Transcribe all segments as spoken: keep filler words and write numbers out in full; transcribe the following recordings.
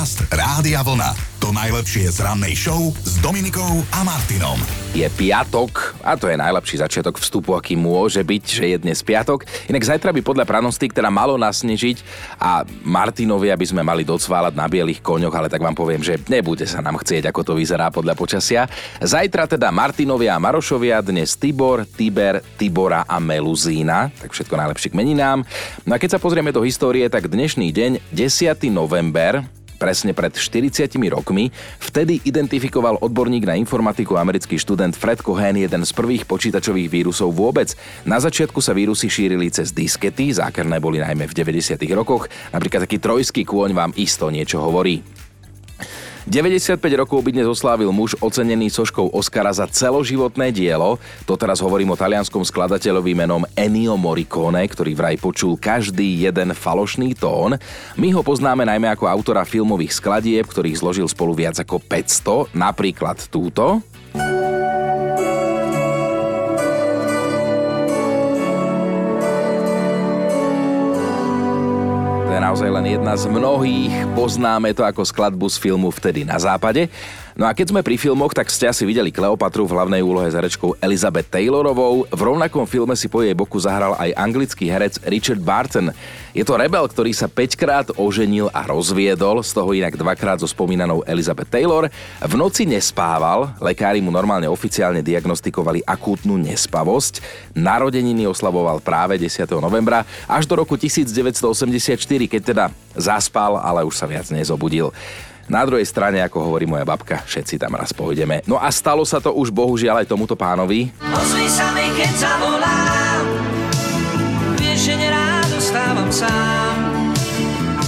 Podcast Rádia Vlna. To najlepšie z rannej show s Dominikou a Martinom. Je piatok a to je najlepší začiatok vstupu, aký môže byť, že je dnes piatok. Inak zajtra by podľa pranostík teda malo nasnežiť a Martinovi, aby sme mali docválať na bielých koňoch, ale tak vám poviem, že nebude sa nám chcieť, ako to vyzerá podľa počasia. Zajtra teda Martinovi a Marošovia, dnes Tibor, Tiber, Tibora a Meluzína. Tak všetko najlepšie k meninám. No a keď sa pozrieme do histórie, tak dnešný deň, desiateho november, presne pred štyridsiatimi rokmi, vtedy identifikoval odborník na informatiku americký študent Fred Cohen jeden z prvých počítačových vírusov vôbec. Na začiatku sa vírusy šírili cez diskety, zákerné boli najmä v deväťdesiatych rokoch, napríklad taký trojský kôň vám isto niečo hovorí. deväťdesiatpäť rokov by dnes oslávil muž ocenený soškou Oscara za celoživotné dielo. To teraz hovorím o talianskom skladateľovi menom Ennio Morricone, ktorý vraj počul každý jeden falošný tón. My ho poznáme najmä ako autora filmových skladieb, ktorých zložil spolu viac ako päťsto, napríklad túto. Naozaj len jedna z mnohých, poznáme to ako skladbu z filmu Vtedy na západe. No a keď sme pri filmoch, tak ste asi videli Kleopatru v hlavnej úlohe s herečkou Elizabeth Taylorovou. V rovnakom filme si po jej boku zahral aj anglický herec Richard Burton. Je to rebel, ktorý sa päťkrát oženil a rozviedol, z toho inak dvakrát so spomínanou Elizabeth Taylor. V noci nespával, lekári mu normálne oficiálne diagnostikovali akútnu nespavosť. Narodeniny oslavoval práve desiateho novembra až do roku devätnásť osemdesiatštyri, keď teda zaspal, ale už sa viac nezobudil. Na druhej strane, ako hovorí moja babka, všetci tam raz pôjdeme. No a stalo sa to už bohužiaľ aj tomuto pánovi. Ozvi sa mi, keď zavolám, vieš, že nerád ostávam sám.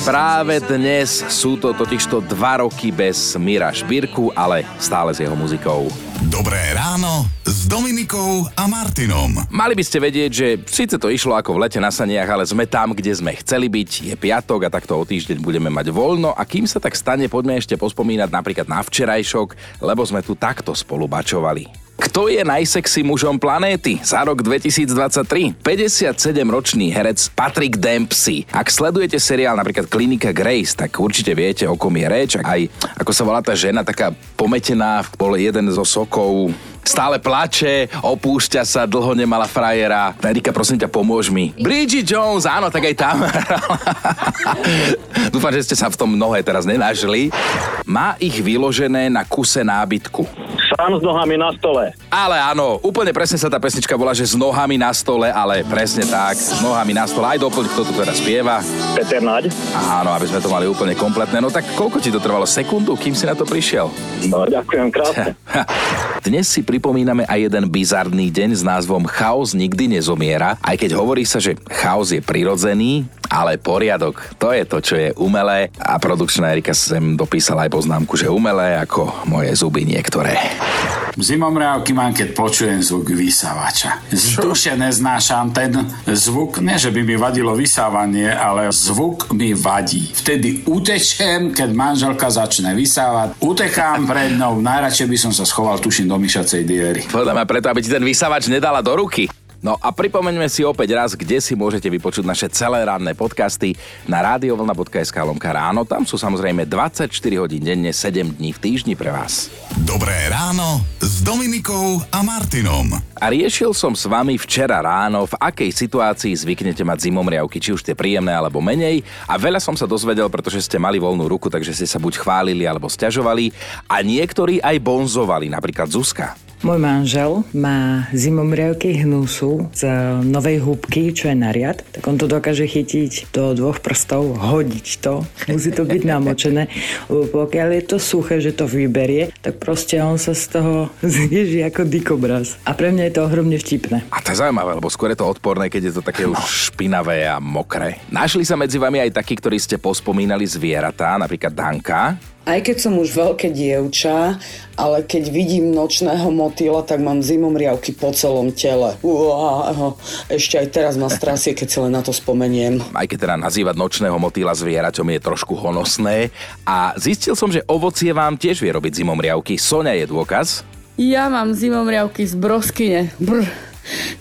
Práve dnes sú to totižto dva roky bez Mira Špirku, ale stále s jeho muzikou. Dobré ráno s Dominikou a Martinom. Mali by ste vedieť, že síce to išlo ako v lete na saniach, ale sme tam, kde sme chceli byť. Je piatok a takto o týždeň budeme mať voľno a kým sa tak stane, poďme ešte pospomínať napríklad na včerajšok, lebo sme tu takto spolu bačovali. Kto je najsexy mužom planéty za rok dvetisíctridsaťtri? päťdesiatsedemročný herec Patrick Dempsey. Ak sledujete seriál napríklad Klinika Grace, tak určite viete, o kom je reč. Aj ako sa volá tá žena, taká pometená, bol jeden zo sokov. Stále plače, opúšťa sa, dlho nemala frajera. Erika, prosím ťa, pomôž mi. Bridget Jones, áno, tak aj tam. Dúfam, že ste sa v tom mnohé teraz nenažili. Má ich vyložené na kuse nábytku. Sám s nohami na stole. Ale áno, úplne presne sa tá pesnička volá, že s nohami na stole, ale presne tak, s nohami na stole. Aj doplň, kto tu teda spieva. Petr Múk. Áno, aby sme to mali úplne kompletné. No tak koľko ti to trvalo? Sekundu, kým si na to prišiel? No, ďakujem krásne. Dnes si pripomíname aj jeden bizarný deň s názvom Chaos nikdy nezomiera, aj keď hovorí sa, že chaos je prirodzený, ale poriadok, to je to, čo je umelé. A produkčná Erika sem dopísala aj poznámku, že umelé ako moje zuby niektoré. V zimomriavky mám, keď počujem zvuk vysavača. Z duše neznášam ten zvuk, nie že by mi vadilo vysávanie, ale zvuk mi vadí. Vtedy utečem, keď manželka začne vysávať. Utekám pred ňou, najradšej by som sa schoval, tuším, do myšacej diery. Podľa ma preto, aby ti ten vysavač nedala do ruky. No a pripomeňme si opäť raz, kde si môžete vypočuť naše celé ranné podcasty na rádiovlna.sk lomka ráno. Tam sú samozrejme dvadsaťštyri hodín denne, sedem dní v týždni pre vás. Dobré ráno s Dominikou a Martinom. A riešil som s vami včera ráno, v akej situácii zvyknete mať zimomriavky, či už tie príjemné alebo menej. A veľa som sa dozvedel, pretože ste mali voľnú ruku, takže ste sa buď chválili alebo sťažovali. A niektorí aj bonzovali, napríklad Zuzka. Môj manžel má zimomriavky hnusu z novej húbky, čo je nariad, tak on to dokáže chytiť do dvoch prstov, hodiť to, musí to byť namočené, lebo pokiaľ je to suché, že to vyberie, tak proste on sa z toho zježí ako dikobraz. A pre mňa je to ohromne vtipné. A to je zaujímavé, lebo skôr je to odporné, keď je to také už špinavé a mokré. Našli sa medzi vami aj takí, ktorí ste pospomínali zvieratá, napríklad Danka. Aj keď som už veľké dievča, ale keď vidím nočného motýla, tak mám zimomriavky po celom tele. Uá, ešte aj teraz ma strasie, keď si len na to spomeniem. Aj keď teda nazývať nočného motýla zvieraťom je trošku honosné. A zistil som, že ovocie vám tiež vie robiť zimomriavky. Soňa je dôkaz. Ja mám zimomriavky z broskyne. Brr.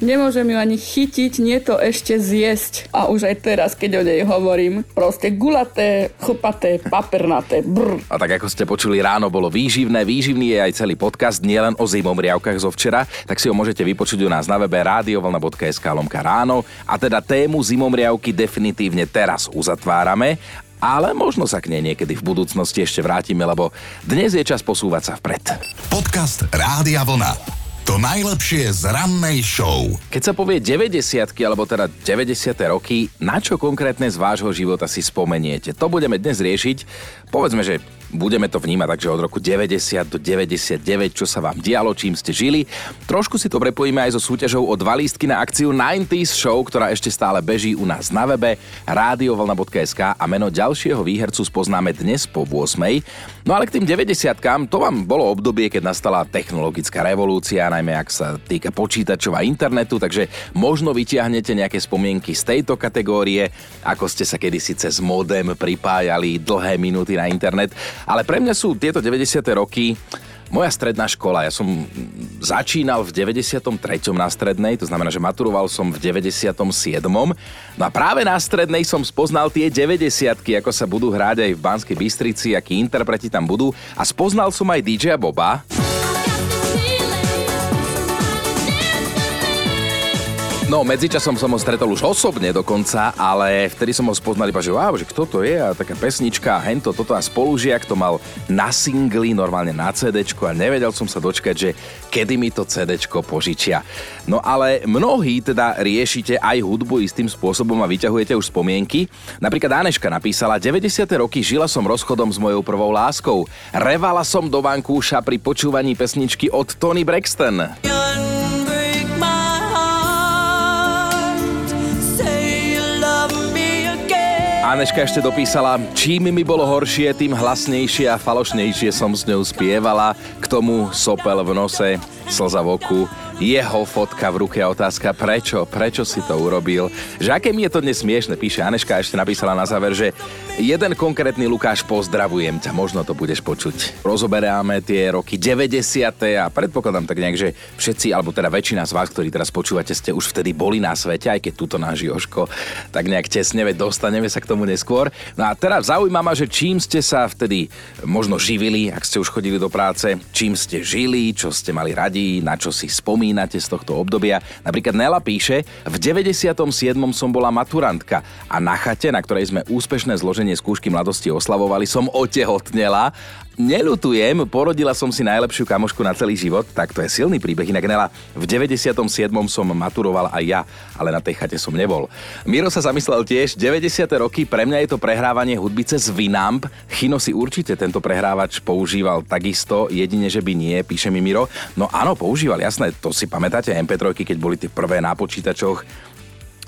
Nemôžem ju ani chytiť, nie to ešte zjesť. A už aj teraz, keď o nej hovorím, proste gulaté, chlpaté, papernaté. Brr. A tak ako ste počuli, ráno bolo výživné. Výživný je aj celý podcast, nielen o zimomriavkach zo včera, tak si ho môžete vypočuť u nás na webe rádiovlna.sk lomka ráno. A teda tému zimomriavky definitívne teraz uzatvárame, ale možno sa k nej niekedy v budúcnosti ešte vrátime, lebo dnes je čas posúvať sa vpred. Podcast Rádia Vlna. To najlepšie z rannej show. Keď sa povie deväťdesiatky, alebo teda deväťdesiate roky, na čo konkrétne z vášho života si spomeniete? To budeme dnes riešiť. Povedzme, že budeme to vnímať takže od roku deväťdesiat do deväťdesiatdeväť, čo sa vám dialo, čím ste žili. Trošku si to prepojíme aj so súťažou o dva lístky na akciu deväťdesiatky Show, ktorá ešte stále beží u nás na webe rádio vlna bodka es ká a meno ďalšieho výhercu spoznáme dnes po ôsmej. No ale k tým deväťdesiatkam, to vám bolo obdobie, keď nastala technologická revolúcia, najmä ak sa týka počítačov a internetu, takže možno vytiahnete nejaké spomienky z tejto kategórie, ako ste sa kedysi cez modem pripájali dlhé minúty na internet. Ale pre mňa sú tieto deväťdesiate roky moja stredná škola. Ja som začínal v deväťdesiatom treťom na strednej, to znamená, že maturoval som v deväťdesiatom siedmom No a práve na strednej som spoznal tie deväťdesiatky, ako sa budú hrať aj v Banskej Bystrici, akí interpreti tam budú. A spoznal som aj dý džeja Boba. No, medzičasom som ho stretol už osobne dokonca, ale vtedy som ho spoznal iba, že wow, že kto to je a taká pesnička, hento, toto a spolužiak to mal na singli, normálne na cédéčko a nevedel som sa dočkať, že kedy mi to cédéčko požičia. No ale mnohí teda riešite aj hudbu istým spôsobom a vyťahujete už spomienky. Napríklad Aneška napísala, deväťdesiate roky žila som rozchodom s mojou prvou láskou. Revala som do vankúša pri počúvaní pesničky od Tony Braxton. Aneška ešte dopísala, čím mi bolo horšie, tým hlasnejšie a falošnejšie som s ňou spievala, k tomu sopel v nose, slza v oku, jeho fotka v ruke a otázka, prečo, prečo si to urobil. Že aké mi je to dnes smiešne, píše Aneška a ešte napísala na záver, že jeden konkrétny Lukáš, pozdravujem ťa, možno to budeš počuť. Rozoberáme tie roky deväťdesiate a predpokladám tak nejak, že všetci, alebo teda väčšina z vás, ktorí teraz počúvate, ste už vtedy boli na svete, aj keď tuto náš Jožko tak nejak tesne, veď dostaneme sa k tomu neskôr. No a teraz zaujíma ma, že čím ste sa vtedy možno živili, ak ste už chodili do práce, čím ste žili, čo ste mali radi, na čo si spomínate z tohto obdobia. Napríklad Nela píše, v deväťdesiatom siedmom som bola maturantka a na chate, na ktorej sme úspešné zloženie skúšky mladosti oslavovali, som otehotnela. Neľutujem, porodila som si najlepšiu kamošku na celý život, tak to je silný príbeh. Inak Nela, v deväťdesiatom siedmom som maturoval aj ja, ale na tej chate som nebol. Miro sa zamyslel tiež, deväťdesiate roky, pre mňa je to prehrávanie hudby cez Winamp. Chino si určite tento prehrávač používal takisto, jedine, že by nie, píše mi Miro. No áno, používal, jasné, to si pamätáte, em pé tri, keď boli tie prvé na počítačoch.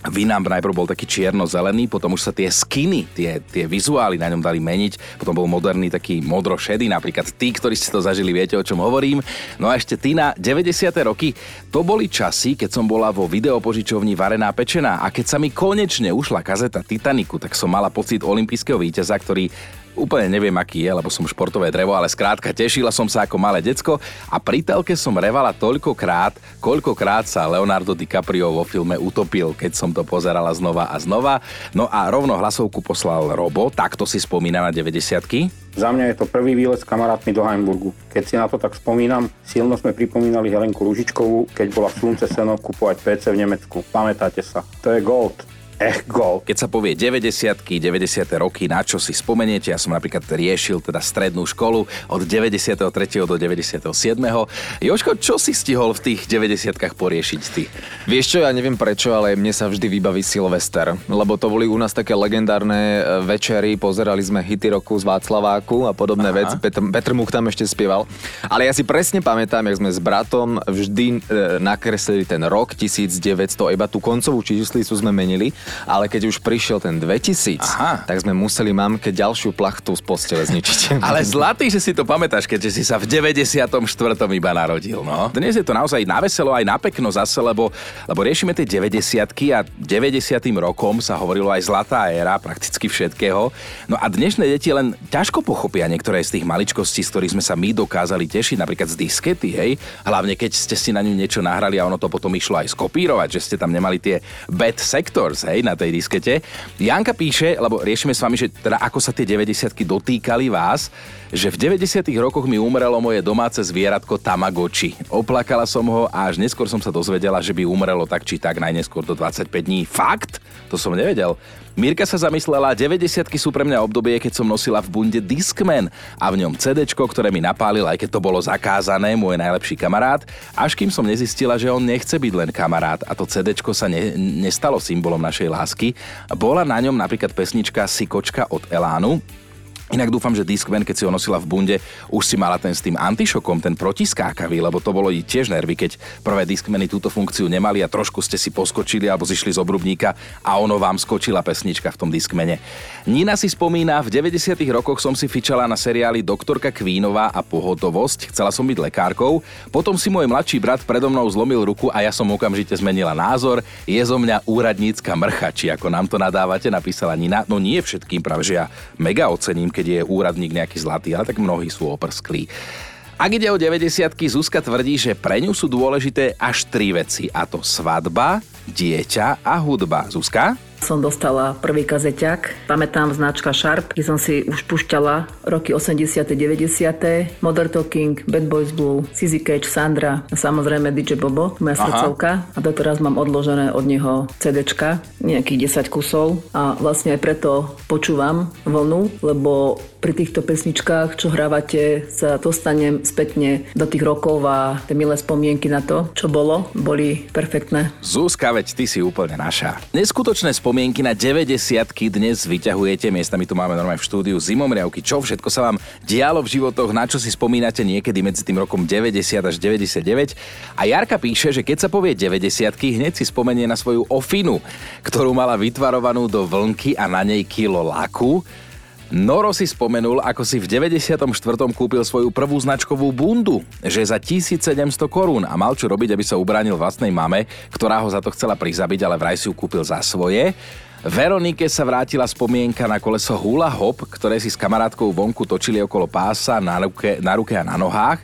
Winamp najprv bol taký čierno-zelený, potom už sa tie skiny, tie, tie vizuály na ňom dali meniť, potom bol moderný taký modro-šedý, napríklad tí, ktorí ste to zažili, viete, o čom hovorím. No a ešte Tina, deväťdesiate roky, to boli časy, keď som bola vo videopožičovni varená pečená a keď sa mi konečne ušla kazeta Titaniku, tak som mala pocit olympijského víťaza, ktorý úplne neviem, aký je, lebo som športové drevo, ale skrátka tešila som sa ako malé decko a pri telke som revala toľkokrát, koľkokrát sa Leonardo DiCaprio vo filme utopil, keď som to pozerala znova a znova. No a rovno hlasovku poslal Robo, takto si spomína na deväťdesiatky. Za mňa je to prvý výlet s kamarátmi do Heimburgu. Keď si na to tak spomínam, silno sme pripomínali Helenku Ružičkovú, keď bola v Slunce Seno kupovať pé cé v Nemecku. Pamätáte sa, to je gold. Ech, gol. Keď sa povie deväťdesiatky, deväťdesiate roky, na čo si spomeniete? Ja som napríklad riešil teda strednú školu od deväťdesiateho tretieho do deväťdesiateho siedmeho Jožko, čo si stihol v tých deväťdesiatkach poriešiť ty? Vieš čo, ja neviem prečo, ale mne sa vždy vybaví Silvester, lebo to boli u nás také legendárne večery, pozerali sme hity roku z Václaváku a podobné Aha. veci. Petr, Petr Múk tam ešte spieval. Ale ja si presne pamätám, jak sme s bratom vždy e, nakreslili ten rok devätnásťsto, iba tú koncovú číslicu sme menili. ale keď už prišiel ten dvetisíc, aha, tak sme museli mamke ďalšiu plachtu z postele zničiť. Ale zlatý, že si to pamätáš, keďže si sa v deväťdesiatom štvrtom iba narodil, no. Dnes je to naozaj na veselo, aj na pekno zase, lebo, lebo riešime tie deväťdesiatky a deväťdesiatym rokom sa hovorilo aj zlatá éra prakticky všetkého. No a dnešné deti len ťažko pochopia niektoré z tých maličkostí, z ktorých sme sa my dokázali tešiť, napríklad z diskety, hej, hlavne keď ste si na ňu niečo nahrali a ono to potom išlo aj skopírovať, že ste tam nemali tie bad sectors, hej, na tej diskete. Janka píše, lebo riešime s vami, že teda ako sa tie deväťdesiatky dotýkali vás, že v deväťdesiatych rokoch mi umrelo moje domáce zvieratko Tamagotchi. Oplakala som ho a až neskôr som sa dozvedela, že by umrelo tak či tak najneskôr do dvadsaťpäť dní. Fakt? To som nevedel. Mirka sa zamyslela, deväťdesiatky sú pre mňa obdobie, keď som nosila v bunde Discman a v ňom cédéčko, ktoré mi napálil, aj keď to bolo zakázané, môj najlepší kamarát, až kým som nezistila, že on nechce byť len kamarát a to cédéčko sa ne, nestalo symbolom našej lásky. Bola na ňom napríklad pesnička Sikočka od Elánu. Inak dúfam, že Discman, keď si ho nosila v bunde, už si mala ten s tým antišokom, ten protiskákavý, lebo to bolo i tiež nervy, keď prvé Discmany túto funkciu nemali a trošku ste si poskočili alebo zišli z obrubníka a ono vám skočila pesnička v tom Discmane. Nina si spomína, v deväťdesiatych rokoch som si fičala na seriáli Doktorka Kvínová a Pohotovosť, chcela som byť lekárkou, potom si môj mladší brat predo mnou zlomil ruku a ja som okamžite zmenila názor, je zo mňa úradnícka mrcha, či ako nám to nadávate, napísala Nina, no nie všetkým, pravže ja mega ocením, je úradník nejaký zlatý, ale tak mnohí sú oprsklí. Ak ide o deväťdesiatky, Zuzka tvrdí, že pre ňu sú dôležité až tri veci, a to svadba, dieťa a hudba. Zuzka? Som dostala prvý kazeťak, pamätám značka Sharp, kde som si už púšťala roky osemdesiate, deväťdesiate, Modern Talking, Bad Boys Blue, Sizzy Catch, Sandra a samozrejme dý džej Bobo, moja aha, srdcovka a doteraz mám odložené od neho cédéčka, nejakých desať kusov a vlastne aj preto počúvam vlnu, lebo pri týchto pesničkách, čo hrávate, sa dostanem spätne do tých rokov a tie milé spomienky na to, čo bolo, boli perfektné. Zuzka, veď ty si úplne naša. Neskutočné spomienky Spomienky na deväťdesiatky dnes vyťahujete, miestami tu máme normálne v štúdiu zimomriavky, čo všetko sa vám dialo v životoch, na čo si spomínate niekedy medzi tým rokom deväťdesiat až deväťdesiatdeväť. A Jarka píše, že keď sa povie deväťdesiatky, hneď si spomenie na svoju ofinu, ktorú mala vytvarovanú do vlnky a na nej kilo laku. Noro si spomenul, ako si v deväťdesiatom štvrtom kúpil svoju prvú značkovú bundu, že za tisícsedemsto korún a mal čo robiť, aby sa ubránil vlastnej mame, ktorá ho za to chcela prizabiť, ale vraj si ju kúpil za svoje. Veronike sa vrátila spomienka na koleso hula hop, ktoré si s kamarátkou vonku točili okolo pása na ruke, na ruke a na nohách.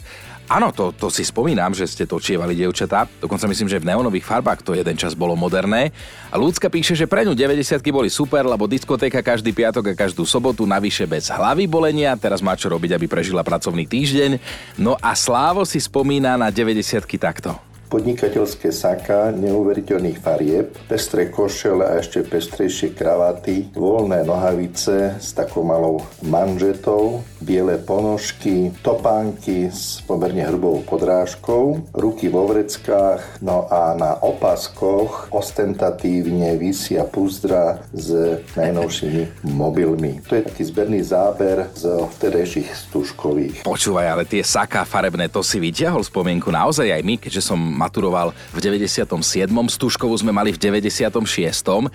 Áno, to, to si spomínam, že ste točievali, dievčatá. Dokonca myslím, že v neonových farbách to jeden čas bolo moderné. A Ľudská píše, že pre ňu deväťdesiatky boli super, lebo diskotéka každý piatok a každú sobotu, navyše bez hlavy bolenia. Teraz má čo robiť, aby prežila pracovný týždeň. No a Slávo si spomína na deväťdesiatky takto. Podnikateľské saka neuveriteľných farieb, pestré košele a ešte pestrejšie kravaty, voľné nohavice s takou malou manžetou, biele ponožky, topánky s pomerne hrubou podrážkou, ruky vo vreckách, no a na opaskoch ostentatívne visia púzdra s najnovšími mobilmi. To je taký zberný záber z vtedajších stužkových. Počúvaj, ale tie saka farebné, to si vyťahol spomienku naozaj aj my, keďže som maturoval v deväťdesiatom siedmom, stužkovú sme mali v deväťdesiatom šiestom.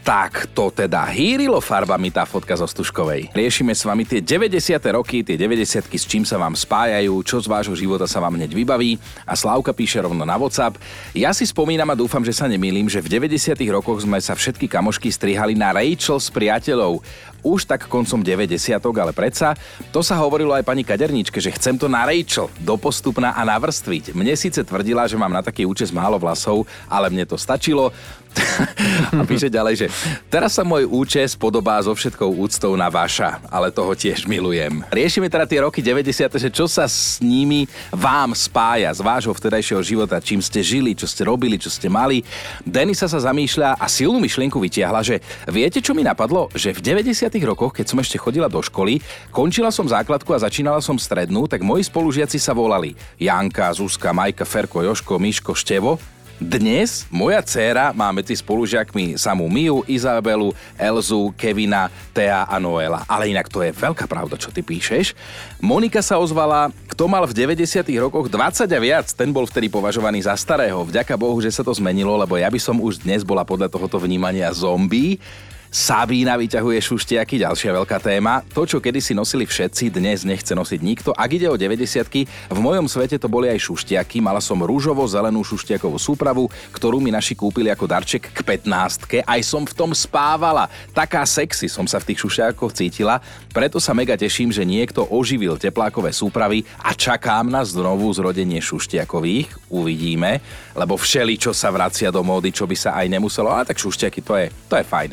Tak to teda hýrilo farbami tá fotka zo stužkovej. Riešime s vami tie deväťdesiate roky, tie deväťdesiatky, s čím sa vám spájajú, čo z vášho života sa vám hneď vybaví. A Slávka píše rovno na WhatsApp. Ja si spomínam a dúfam, že sa nemýlim, že v deväťdesiatych rokoch sme sa všetky kamošky strihali na Rachel s Priateľov. Už tak koncom deväťdesiatok, ale predsa. To sa hovorilo aj pani kaderničke, že chcem to na Rachel, dopostupná a navrstviť. Mne síce tvrdila, že mám na taký účes málo vlasov, ale mne to stačilo. A píše ďalej, že teraz sa môj účes podobá so všetkou úctou na vaša, ale toho tiež milujem. Riešime teda tie roky deväťdesiate, že čo sa s nimi vám spája z vášho vtedajšieho života, čím ste žili, čo ste robili, čo ste mali. Denisa sa zamýšľa a silnú myšlienku vytiahla, že viete, čo mi napadlo? Že v deväťdesiatych rokoch, keď som ešte chodila do školy, končila som základku a začínala som strednú, tak moji spolužiaci sa volali Janka, Zuzka, Majka, Ferko, Joško, Miško, Števo. Dnes moja dcéra má medzi spolužiakmi samú Miu, Izabelu, Elzu, Kevina, Tea a Noela. Ale inak to je veľká pravda, čo ty píšeš. Monika sa ozvala, kto mal v deväťdesiatych rokoch dvadsať a viac, ten bol vtedy považovaný za starého. Vďaka Bohu, že sa to zmenilo, lebo ja by som už dnes bola podľa tohoto vnímania zombie. Sabína vyťahuje šuštiaky, ďalšia veľká téma. To, čo kedysi nosili všetci, dnes nechce nosiť nikto. Ak ide o deväťdesiatky, v mojom svete to boli aj šuštiaky. Mala som rúžovo-zelenú šuštiakovú súpravu, ktorú mi naši kúpili ako darček k pätnástke. Aj som v tom spávala. Taká sexy som sa v tých šuštiakoch cítila, preto sa mega teším, že niekto oživil teplákové súpravy a čakám na znovu zrodenie šuštiakových. Uvidíme, lebo všeličo sa vracia do módy, čo by sa aj nemuselo, ale tak šuštiaky, to je, to je fajn.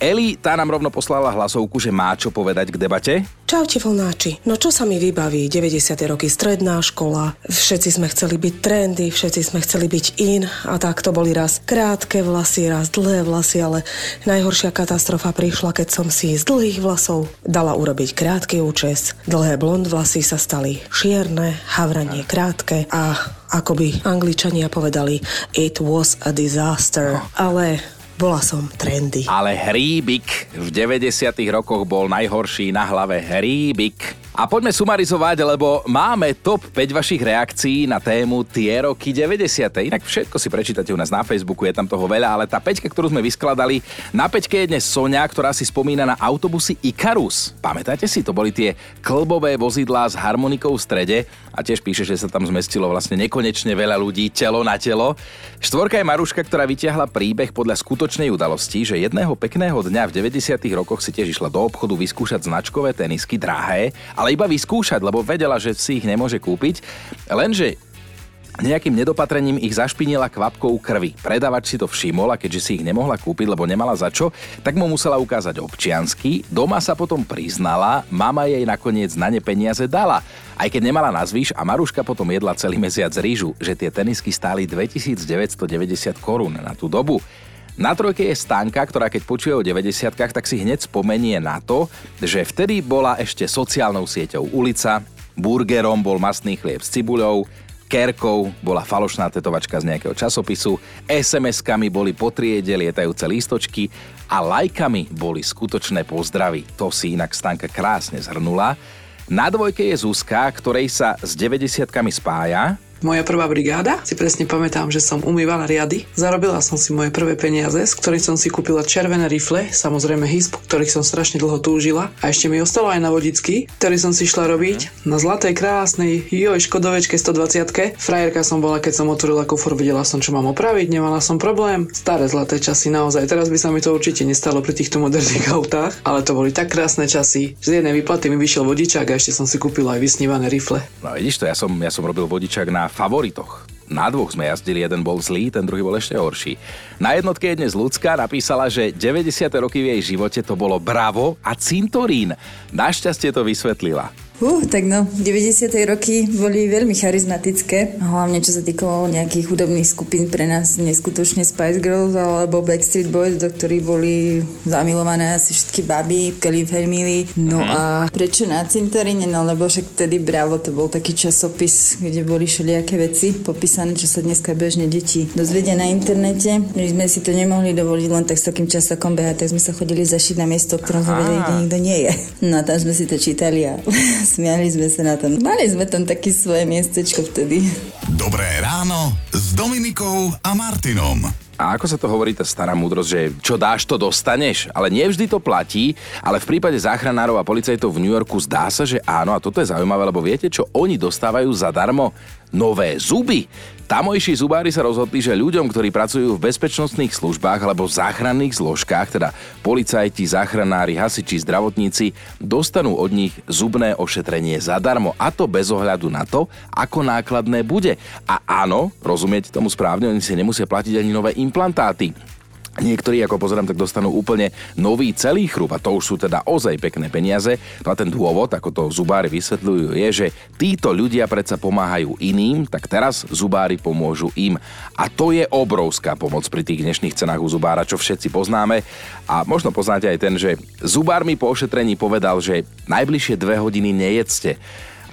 Eli, tá nám rovno poslala hlasovku, že má čo povedať k debate. Čaute vlnáči, no čo sa mi vybaví? deväťdesiate roky, stredná škola, všetci sme chceli byť trendy, všetci sme chceli byť in a tak to boli raz krátke vlasy, raz dlhé vlasy, ale najhoršia katastrofa prišla, keď som si z dlhých vlasov dala urobiť krátky účes. Dlhé blond vlasy sa stali čierne, havranie krátke a akoby Angličania povedali it was a disaster, ale... Bola som trendy. Ale hríbik v deväťdesiatych rokoch bol najhorší na hlave hríbik. A poďme sumarizovať, lebo máme top päť vašich reakcií na tému tie roky deväťdesiate. Inak všetko si prečítate u nás na Facebooku, je tam toho veľa, ale tá peťka, ktorú sme vyskladali, na peťke je dnes Soňa, ktorá si spomína na autobusy Ikarus. Pamätáte si, to boli tie klbové vozidlá s harmonikou v strede a tiež píše, že sa tam zmestilo vlastne nekonečne veľa ľudí, telo na telo. Štvorka je Maruška, ktorá vytiahla príbeh podľa skutočnej udalosti, že jedného pekného dňa v deväťdesiatych rokoch si tiež išla do obchodu vyskúšať značkové tenisky drahé, ale iba vyskúšať, lebo vedela, že si ich nemôže kúpiť, lenže nejakým nedopatrením ich zašpinila kvapkou krvi. Predavač si to všimol a keďže si ich nemohla kúpiť, lebo nemala za čo, tak mu musela ukázať občiansky, doma sa potom priznala, mama jej nakoniec na ne peniaze dala. Aj keď nemala nazvýš a Maruška potom jedla celý mesiac rýžu, že tie tenisky stáli dvetisícdeväťstodeväťdesiat korún na tú dobu. Na trojke je Stanka, ktorá keď počuje o deväťdesiatkach, tak si hneď spomenie na to, že vtedy bola ešte sociálnou sieťou ulica, burgerom bol mastný chlieb s cibuľou, kerkou bola falošná tetovačka z nejakého časopisu, es em eskami boli po triede lietajúce lístočky a lajkami boli skutočné pozdravy. To si inak Stanka krásne zhrnula. Na dvojke je Zuzka, ktorej sa s deväťdesiatkami spája. Moja prvá brigáda, si presne pamätám, že som umývala riady. Zarobila som si moje prvé peniaze, z ktorých som si kúpila červené rifle, samozrejme hysp, ktorých som strašne dlho túžila. A ešte mi ostalo aj na vodický, ktorý som si šla robiť na zlatej krásnej joj škodovečke stodvadsiatke. Frajerka som bola, keď som otvorila kufor, videla som, čo mám opraviť, nemala som problém. Staré zlaté časy naozaj. Teraz by sa mi to určite nestalo pri týchto moderných autách, ale to boli tak krásne časy. Z jednej výplaty mi vyšiel vodičák a ešte som si kúpila aj vysnívané rifle. No vidíš to, ja som ja som robil vodičák na favoritoch. Na dvoch sme jazdili, jeden bol zlý, ten druhý bol ešte horší. Na jednotke je dnes Lucka, napísala, že deväťdesiate roky v jej živote to bolo Bravo a cintorín. Našťastie to vysvetlila. Uh, tak no, deväťdesiate roky boli veľmi charizmatické, hlavne čo sa týkalo nejakých hudobných skupín, pre nás neskutočne Spice Girls alebo Backstreet Boys, do ktorých boli zamilované asi všetky baby, Kelly Family. No a prečo na cintoríne? No lebo však vtedy Bravo to bol taký časopis, kde boli všelijaké veci popísané, čo sa dneska bežne deti dozvedia na internete. My sme si to nemohli dovoliť len tak s takým časakom behať, tak sme sa chodili zašiť na miesto, ktorom sme vedeli, kde nikto nie je. No a tam sme si to čítali a... Smiali sme sa na tom. Mali sme tam také svoje miestečko vtedy. Dobré ráno s Dominikou a Martinom. A ako sa to hovorí tá stará múdrosť, že čo dáš, to dostaneš, ale nie vždy to platí, ale v prípade záchranárov a policajtov v New Yorku zdá sa, že áno, a toto je zaujímavé, lebo viete, čo oni dostávajú zadarmo? Nové zuby. Tamojší zubári sa rozhodli, že ľuďom, ktorí pracujú v bezpečnostných službách alebo záchranných zložkách, teda policajti, záchranári, hasiči, zdravotníci, dostanú od nich zubné ošetrenie zadarmo, a to bez ohľadu na to, ako nákladné bude. A áno, rozumiete tomu správne, oni si nemusia platiť ani nové implantáty. Niektorí, ako pozerám, tak dostanú úplne nový celý chrup a to už sú teda ozaj pekné peniaze. No a ten dôvod, ako to zubári vysvetľujú, je, že títo ľudia predsa pomáhajú iným, tak teraz zubári pomôžu im. A to je obrovská pomoc pri tých dnešných cenách u zubára, čo všetci poznáme. A možno poznáte aj ten, že zubár mi po ošetrení povedal, že najbližšie dve hodiny nejedzte.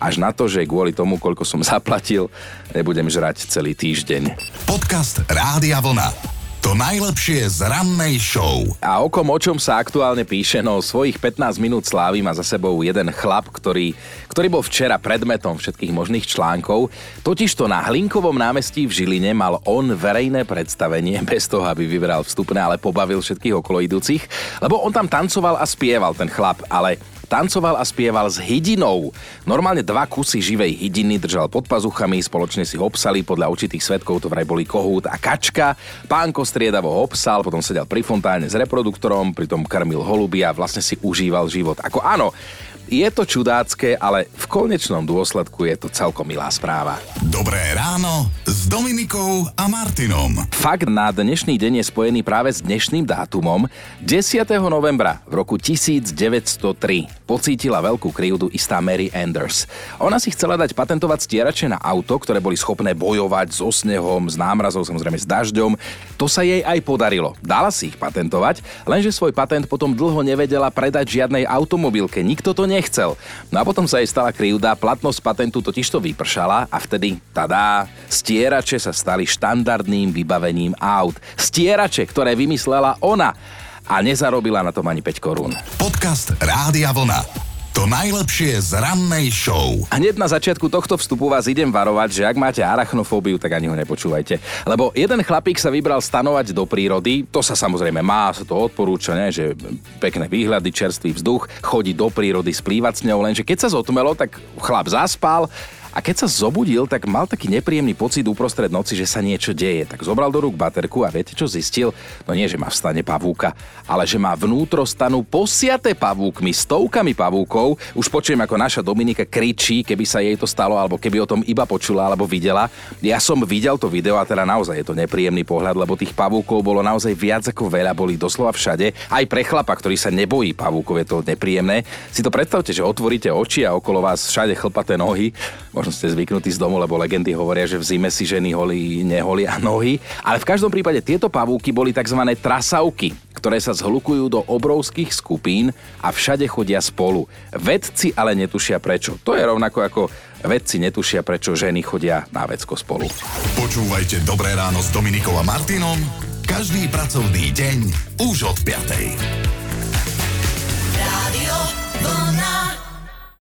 Až na to, že kvôli tomu, koľko som zaplatil, nebudem žrať celý týždeň. Podcast Rádia Vlna. To najlepšie z rannej show. A o kom, o čom sa aktuálne píše? No, svojich pätnásť minút slávy má za sebou jeden chlap, ktorý, ktorý bol včera predmetom všetkých možných článkov. Totižto na Hlinkovom námestí v Žiline mal on verejné predstavenie, bez toho, aby vybral vstupné, ale pobavil všetkých okoloidúcich, lebo on tam tancoval a spieval, ten chlap, ale... Tancoval a spieval s hydinou. Normálne dva kusy živej hydiny držal pod pazuchami, spoločne si hopsali, podľa určitých svedkov to vraj boli kohút a kačka. Pánko striedavo hopsal, potom sedel pri fontáne s reproduktorom, pritom krmil holuby a vlastne si užíval život. Ako áno, je to čudácké, ale v konečnom dôsledku je to celkom milá správa. Dobré ráno s Dominikou a Martinom. Fakt na dnešný deň je spojený práve s dnešným dátumom. desiateho novembra v roku devätnásť tri pocítila veľkú krivdu istá Mary Anders. Ona si chcela dať patentovať stierače na auto, ktoré boli schopné bojovať so snehom, s námrazou, samozrejme s dažďom. To sa jej aj podarilo. Dala si ich patentovať, lenže svoj patent potom dlho nevedela predať žiadnej automobilke. Nikto to ne nechcel. No a potom sa jej stala krivda, platnosť patentu totižto vypršala a vtedy, tadá, stierače sa stali štandardným vybavením aut. Stierače, ktoré vymyslela ona a nezarobila na tom ani päť korún. Podcast Rádia Vlna. To najlepšie z rannej show. Hneď na začiatku tohto vstupu vás idem varovať, že ak máte arachnofóbiu, tak ani ho nepočúvajte. Lebo jeden chlapík sa vybral stanovať do prírody, to sa samozrejme má, sa to odporúča, ne? Že pekné výhľady, čerstvý vzduch, chodí do prírody splývať s ňou, lenže keď sa zotmelo, tak chlap zaspal. A keď sa zobudil, tak mal taký nepríjemný pocit uprostred noci, že sa niečo deje. Tak zobral do rúk baterku a viete, čo zistil? No nie, že má v stane pavúka, ale že má vnútro stanu posiate pavúkmi, stovkami pavúkov. Už počujem, ako naša Dominika kričí, keby sa jej to stalo, alebo keby o tom iba počula, alebo videla. Ja som videl to video a teda naozaj je to nepríjemný pohľad, lebo tých pavúkov bolo naozaj viac ako veľa, boli doslova všade. Aj pre chlapa, ktorý sa nebojí pavúkov, je to nepríjemné. Si to predstavte, že otvoríte oči a okolo vás všade chlpaté nohy. Ste zvyknutí z domu, lebo legendy hovoria, že v zime si ženy holí, neholia nohy. Ale v každom prípade tieto pavúky boli tzv. Trasavky, ktoré sa zhlukujú do obrovských skupín a všade chodia spolu. Vedci ale netušia prečo. To je rovnako ako vedci netušia prečo ženy chodia na vecko spolu. Počúvajte Dobré ráno s Dominikou a Martinom každý pracovný deň už od piatej.